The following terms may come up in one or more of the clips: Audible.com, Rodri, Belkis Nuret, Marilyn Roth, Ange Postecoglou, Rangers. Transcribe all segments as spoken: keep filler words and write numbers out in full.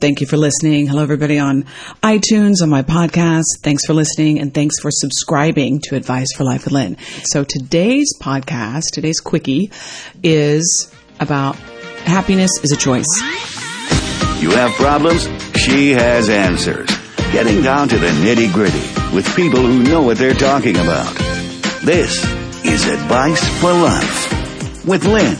Thank you for listening. Hello, everybody on iTunes, on my podcast. Thanks for listening, and thanks for subscribing to Advice for Life with Lynn. So today's podcast, today's quickie, is about happiness is a choice. You have problems? She has answers. Getting down to the nitty-gritty with people who know what they're talking about. This is Advice for Life with Lynn.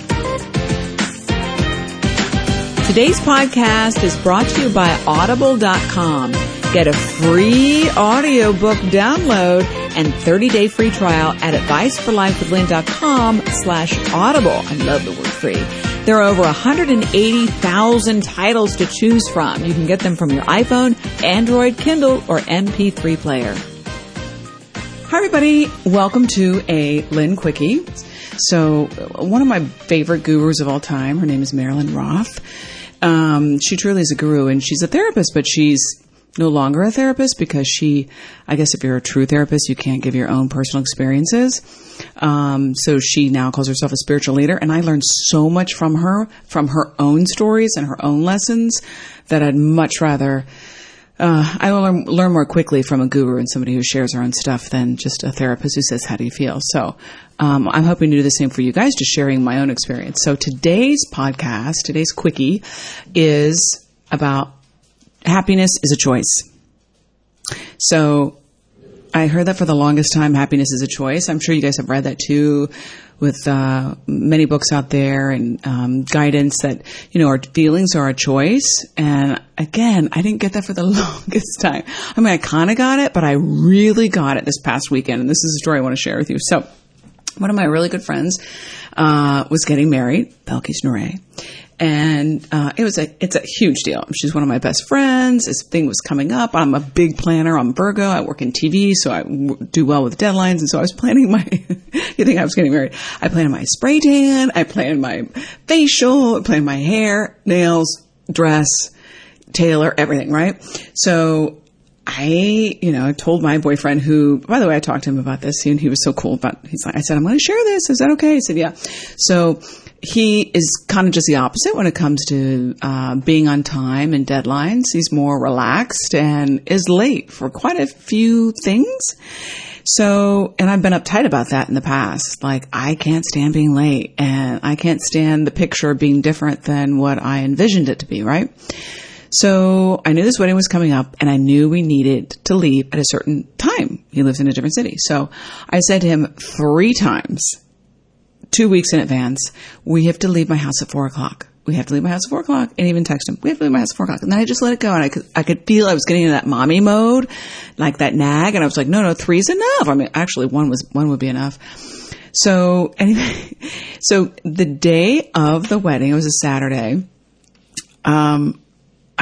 Today's podcast is brought to you by Audible dot com. Get a free audiobook download and thirty-day free trial at advice for life with lynn dot com slash audible. I love the word free. There are over one hundred eighty thousand titles to choose from. You can get them from your iPhone, Android, Kindle, or M P three player. Hi, everybody. Welcome to a Lynn Quickie. So one of my favorite gurus of all time, her name is Marilyn Roth. Um, she truly is a guru, and she's a therapist, but she's no longer a therapist because she, I guess if you're a true therapist, you can't give your own personal experiences. Um, so she now calls herself a spiritual leader, and I learned so much from her, from her own stories and her own lessons that I'd much rather, uh, I will learn, learn more quickly from a guru and somebody who shares her own stuff than just a therapist who says, how do you feel? So, um, I'm hoping to do the same for you guys, just sharing my own experience. So today's podcast, today's quickie is about happiness is a choice. So I heard that for the longest time, happiness is a choice. I'm sure you guys have read that too with uh, many books out there and um, guidance that, you know, our feelings are a choice. And again, I didn't get that for the longest time. I mean, I kind of got it, but I really got it this past weekend. And this is a story I want to share with you. So one of my really good friends uh, was getting married, Belkis Nuret. And, uh, it was a, it's a huge deal. She's one of my best friends. This thing was coming up. I'm a big planner. I'm Virgo. I work in T V, so I w- do well with deadlines. And so I was planning my, you think I was getting married. I planned my spray tan. I planned my facial. I planned my hair, nails, dress, tailor, everything, right? So I, you know, I told my boyfriend who, by the way, I talked to him about this and he was so cool about, he's like, I said, I'm going to share this. Is that okay? He said, yeah. So, he is kind of just the opposite when it comes to uh being on time and deadlines. He's more relaxed and is late for quite a few things. So, and I've been uptight about that in the past. Like, I can't stand being late and I can't stand the picture being different than what I envisioned it to be, right? So I knew this wedding was coming up and I knew we needed to leave at a certain time. He lives in a different city. So I said to him three times, two weeks in advance, we have to leave my house at four o'clock. We have to leave my house at four o'clock and even text him. We have to leave my house at four o'clock. And then I just let it go. And I could, I could feel I was getting into that mommy mode, like that nag. And I was like, no, no, three's enough. I mean, actually one was, one would be enough. So anyway, so the day of the wedding, it was a Saturday. Um,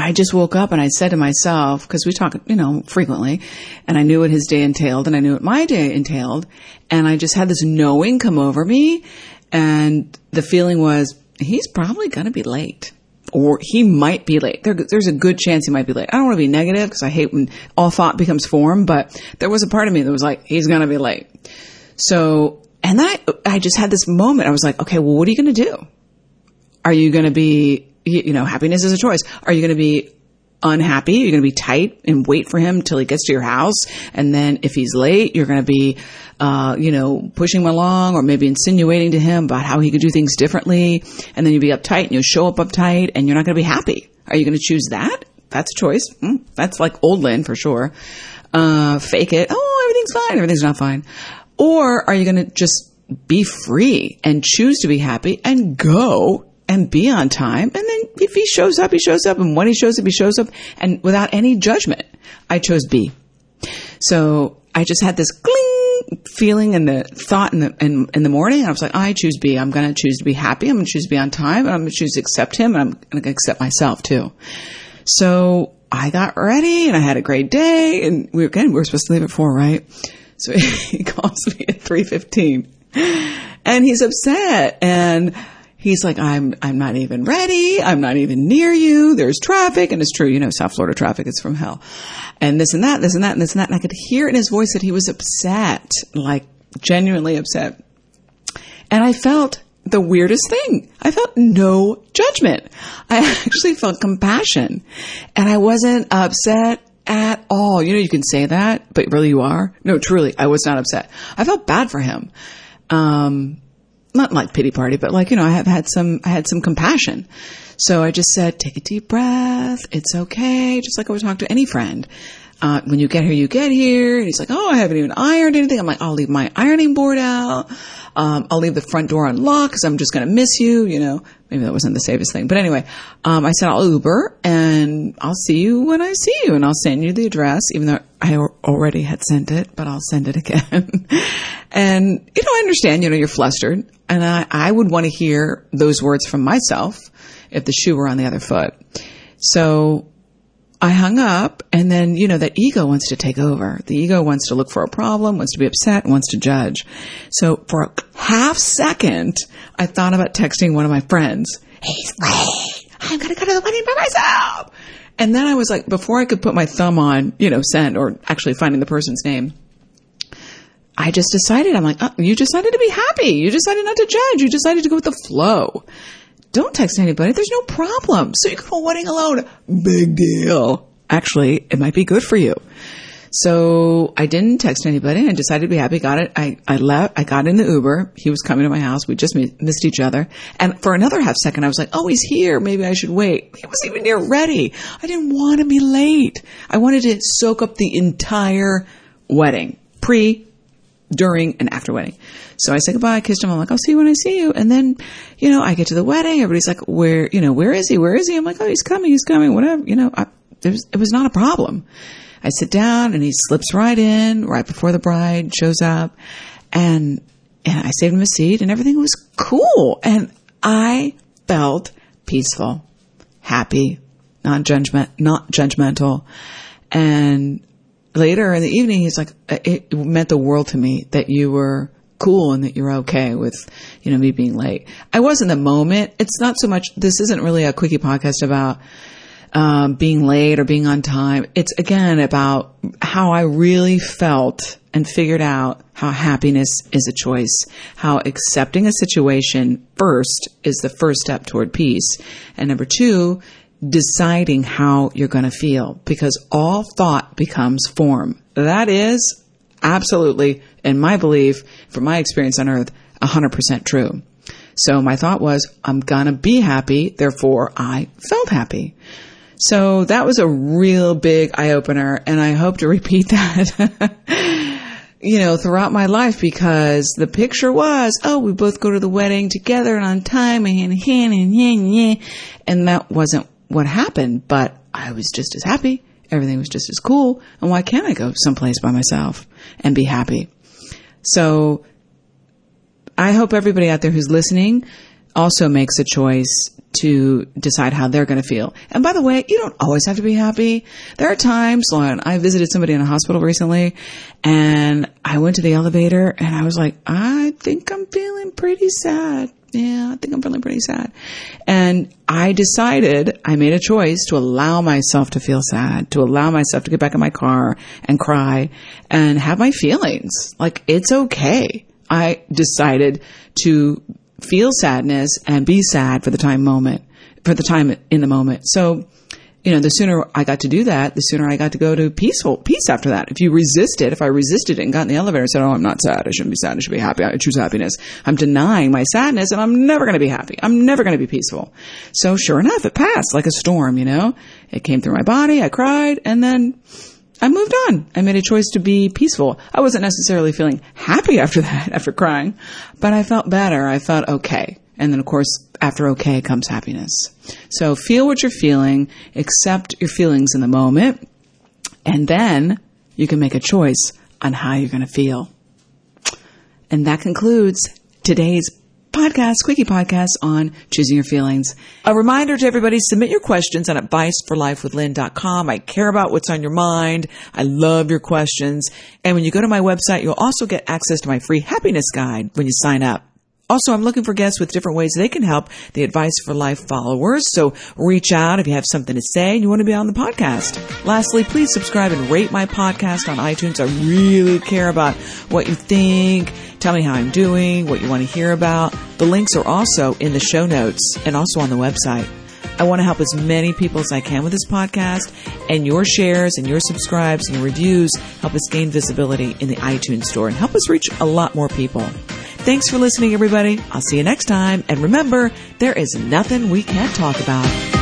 I just woke up and I said to myself, because we talk, you know, frequently, and I knew what his day entailed and I knew what my day entailed. And I just had this knowing come over me. And the feeling was, he's probably going to be late, or he might be late. There, there's a good chance he might be late. I don't want to be negative because I hate when all thought becomes form, but there was a part of me that was like, he's going to be late. So, and I, I just had this moment. I was like, okay, well, what are you going to do? Are you going to be, you know, happiness is a choice. Are you going to be unhappy? You're going to be tight and wait for him till he gets to your house. And then if he's late, you're going to be, uh, you know, pushing him along or maybe insinuating to him about how he could do things differently. And then you'll be uptight and you'll show up uptight and you're not going to be happy. Are you going to choose that? That's a choice. Mm, that's like old Lynn for sure. Uh, fake it. Oh, everything's fine. Everything's not fine. Or are you going to just be free and choose to be happy and go and be on time? And then if he shows up, he shows up. And when he shows up, he shows up. And without any judgment, I chose B. So I just had this cling feeling and the thought in the, in, in the morning. I was like, I choose B. I'm going to choose to be happy. I'm going to choose to be on time. And I'm going to choose to accept him. And I'm going to accept myself too. So I got ready and I had a great day. And we were, again, we were supposed to leave at four, right? So he calls me at three fifteen and he's upset. And he's like, I'm, I'm not even ready. I'm not even near you. There's traffic. And it's true. You know, South Florida traffic is from hell and this and that, this and that, and this and that. And I could hear in his voice that he was upset, like genuinely upset. And I felt the weirdest thing. I felt no judgment. I actually felt compassion, and I wasn't upset at all. You know, you can say that, but really you are. No, truly, I was not upset. I felt bad for him. Um, not like pity party, but like, you know, I have had some, I had some compassion. So I just said, take a deep breath. It's okay. Just like I would talk to any friend. Uh, when you get here, you get here. And he's like, oh, I haven't even ironed anything. I'm like, I'll leave my ironing board out. Um, I'll leave the front door unlocked because I'm just going to miss you. You know, maybe that wasn't the safest thing. But anyway, um, I said, I'll Uber and I'll see you when I see you. And I'll send you the address, even though I already had sent it, but I'll send it again. And, you know, I understand, you know, you're flustered. And I, I would want to hear those words from myself if the shoe were on the other foot. So I hung up, and then, you know, that ego wants to take over. The ego wants to look for a problem, wants to be upset, wants to judge. So for a half second, I thought about texting one of my friends. He's late. I'm going to go to the wedding by myself. And then I was like, before I could put my thumb on, you know, send or actually finding the person's name, I just decided, I'm like, oh, you decided to be happy. You decided not to judge. You decided to go with the flow. Don't text anybody. There's no problem. So you can go wedding alone. Big deal. Actually, it might be good for you. So I didn't text anybody. I decided to be happy. Got it. I, I left. I got in the Uber. He was coming to my house. We just missed each other. And for another half second, I was like, oh, he's here. Maybe I should wait. He wasn't even near ready. I didn't want to be late. I wanted to soak up the entire wedding. Pre, during, and after wedding. So I said goodbye, I kissed him, I'm like, I'll see you when I see you. And then, you know, I get to the wedding, everybody's like, where, you know, where is he? Where is he? I'm like, oh, he's coming, he's coming, whatever, you know, I, there's, it was not a problem. I sit down and he slips right in, right before the bride shows up, and, and I saved him a seat and everything was cool. And I felt peaceful, happy, not judgment, not judgmental. And later in the evening, he's like, it meant the world to me that you were cool and that you're okay with, you know, me being late. I was in the moment. It's not so much, this isn't really a quickie podcast about um, being late or being on time. It's again about how I really felt and figured out how happiness is a choice, how accepting a situation first is the first step toward peace. And number two, deciding how you're going to feel, because all thought becomes form. That is absolutely, in my belief, from my experience on earth, one hundred percent true. So my thought was, I'm going to be happy, therefore I felt happy. So that was a real big eye-opener, and I hope to repeat that, you know, throughout my life, because the picture was, oh, we both go to the wedding together and on time, and and that wasn't what happened, but I was just as happy. Everything was just as cool. And why can't I go someplace by myself and be happy? So I hope everybody out there who's listening also makes a choice to decide how they're going to feel. And by the way, you don't always have to be happy. There are times when I visited somebody in a hospital recently and I went to the elevator and I was like, I think I'm feeling pretty sad. Yeah, I think I'm feeling pretty sad. And I decided, I made a choice to allow myself to feel sad, to allow myself to get back in my car and cry and have my feelings. Like, it's okay. I decided to feel sadness and be sad for the time moment, for the time in the moment. So, you know, the sooner I got to do that, the sooner I got to go to peaceful peace after that. If you resist it, if I resisted it and got in the elevator and said, oh, I'm not sad, I shouldn't be sad, I should be happy, I choose happiness, I'm denying my sadness and I'm never going to be happy. I'm never going to be peaceful. So sure enough, it passed like a storm, you know. It came through my body, I cried, and then I moved on. I made a choice to be peaceful. I wasn't necessarily feeling happy after that, after crying, but I felt better. I felt okay. And then, of course, after okay comes happiness. So feel what you're feeling, accept your feelings in the moment, and then you can make a choice on how you're going to feel. And that concludes today's podcast, Quickie Podcast on choosing your feelings. A reminder to everybody, submit your questions on advice for life with lynn dot com. I care about what's on your mind. I love your questions. And when you go to my website, you'll also get access to my free happiness guide when you sign up. Also, I'm looking for guests with different ways they can help the Advice for Life followers. So reach out if you have something to say and you want to be on the podcast. Lastly, please subscribe and rate my podcast on iTunes. I really care about what you think. Tell me how I'm doing, what you want to hear about. The links are also in the show notes and also on the website. I want to help as many people as I can with this podcast, and your shares and your subscribes and your reviews help us gain visibility in the iTunes store and help us reach a lot more people. Thanks for listening, everybody. I'll see you next time. And remember, there is nothing we can't talk about.